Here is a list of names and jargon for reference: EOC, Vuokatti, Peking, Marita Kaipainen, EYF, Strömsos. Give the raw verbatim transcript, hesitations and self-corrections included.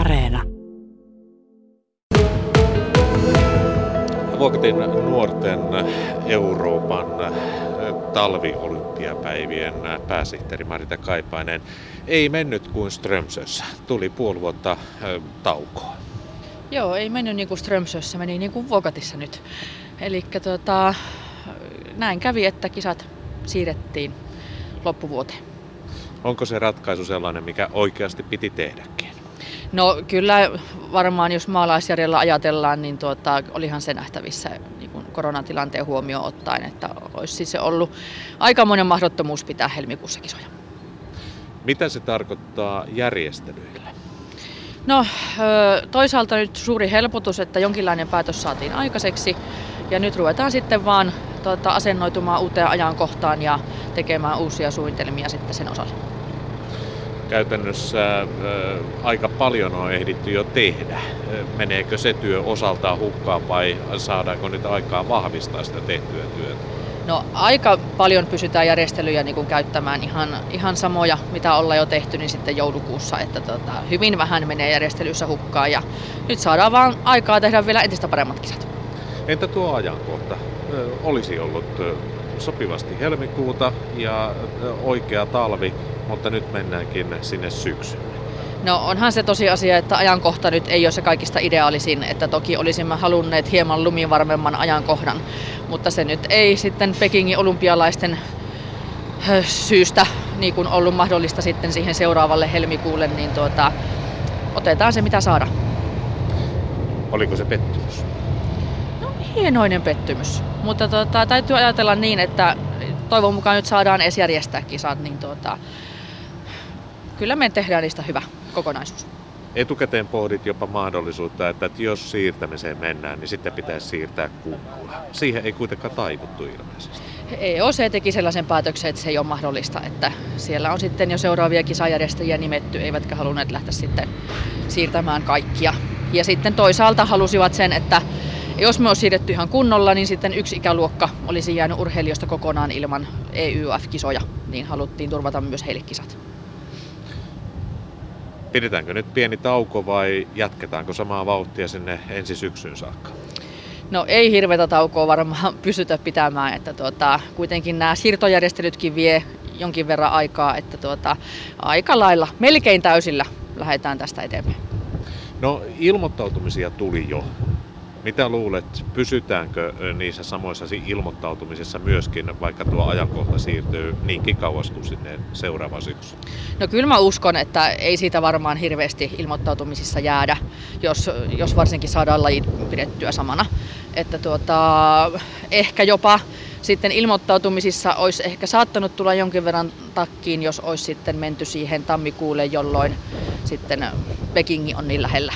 Areena. Vuokatin nuorten Euroopan talviolympiapäivien pääsihteeri Marita Kaipainen ei mennyt kuin Strömsössä. Tuli puoli vuotta taukoa. Joo, ei mennyt niin kuin Strömsössä, meni niin kuin Vuokatissa nyt. Eli tota, näin kävi, että kisat siirrettiin loppuvuoteen. Onko se ratkaisu sellainen, mikä oikeasti piti tehdäkin? No kyllä varmaan, jos maalaisjärjellä ajatellaan, niin tuota, olihan se nähtävissä niin kuin koronatilanteen huomioon ottaen, että olisi se ollut aikamoinen mahdottomuus pitää helmikuussa kisoja. Mitä se tarkoittaa järjestelyille? No toisaalta nyt suuri helpotus, että jonkinlainen päätös saatiin aikaiseksi ja nyt ruvetaan sitten vaan tuota, asennoitumaan uuteen ajankohtaan ja tekemään uusia suunnitelmia sitten sen osalle. Käytännössä äh, aika paljon on ehditty jo tehdä. Meneekö se työ osaltaan hukkaan vai saadaanko nyt aikaa vahvistaa sitä tehtyä työtä? No aika paljon pysytään järjestelyjä niin kun käyttämään ihan, ihan samoja, mitä ollaan jo tehty, niin sitten joulukuussa. Että tota, hyvin vähän menee järjestelyissä hukkaan ja nyt saadaan vaan aikaa tehdä vielä entistä paremmat kisat. Entä tuo ajankohta? Olisi ollut sopivasti helmikuuta ja oikea talvi, mutta nyt mennäänkin sinne syksylle. No onhan se tosiasia, että ajankohta nyt ei ole se kaikista ideaalisin, että toki olisimme halunneet hieman lumivarmemman ajankohdan, mutta se nyt ei sitten Pekingin olympialaisten syystä niin kuin ollut mahdollista sitten siihen seuraavalle helmikuulle, niin tuota, otetaan se mitä saada. Oliko se pettymys? No hienoinen pettymys, mutta tuota, täytyy ajatella niin, että toivon mukaan nyt saadaan edes järjestää kisat, niin tuota, kyllä me tehdään niistä hyvä kokonaisuus. Etukäteen pohdit jopa mahdollisuutta, että jos siirtämiseen mennään, niin sitten pitäisi siirtää Kukkula. Siihen ei kuitenkaan taivuttu ilmeisesti. E O C teki sellaisen päätöksen, että se ei ole mahdollista, että siellä on sitten jo seuraavia kisajärjestäjiä nimetty, eivätkä halunneet lähteä sitten siirtämään kaikkia. Ja sitten toisaalta halusivat sen, että jos me olisi siirretty ihan kunnolla, niin sitten yksi ikäluokka olisi jäänyt urheilijoista kokonaan ilman E Y F-kisoja, niin haluttiin turvata myös heille kisat. Pidetäänkö nyt pieni tauko vai jatketaanko samaa vauhtia sinne ensi syksyyn saakka? No ei hirveätä taukoa varmaan pystytä pitämään, että tuota, kuitenkin nämä siirtojärjestelytkin vie jonkin verran aikaa, että tuota, aika lailla, melkein täysillä lähdetään tästä eteenpäin. No ilmoittautumisia tuli jo. Mitä luulet, pysytäänkö niissä samoissa ilmoittautumisissa myöskin, vaikka tuo ajankohta siirtyy niinkin kauas kuin sinne seuraava syksy? No kyllä mä uskon, että ei siitä varmaan hirveästi ilmoittautumisissa jäädä, jos, jos varsinkin saadaan lajit pidettyä samana. Että tuota, ehkä jopa sitten ilmoittautumisissa olisi ehkä saattanut tulla jonkin verran takkiin, jos olisi sitten menty siihen tammikuulle, jolloin sitten Pekingi on niin lähellä.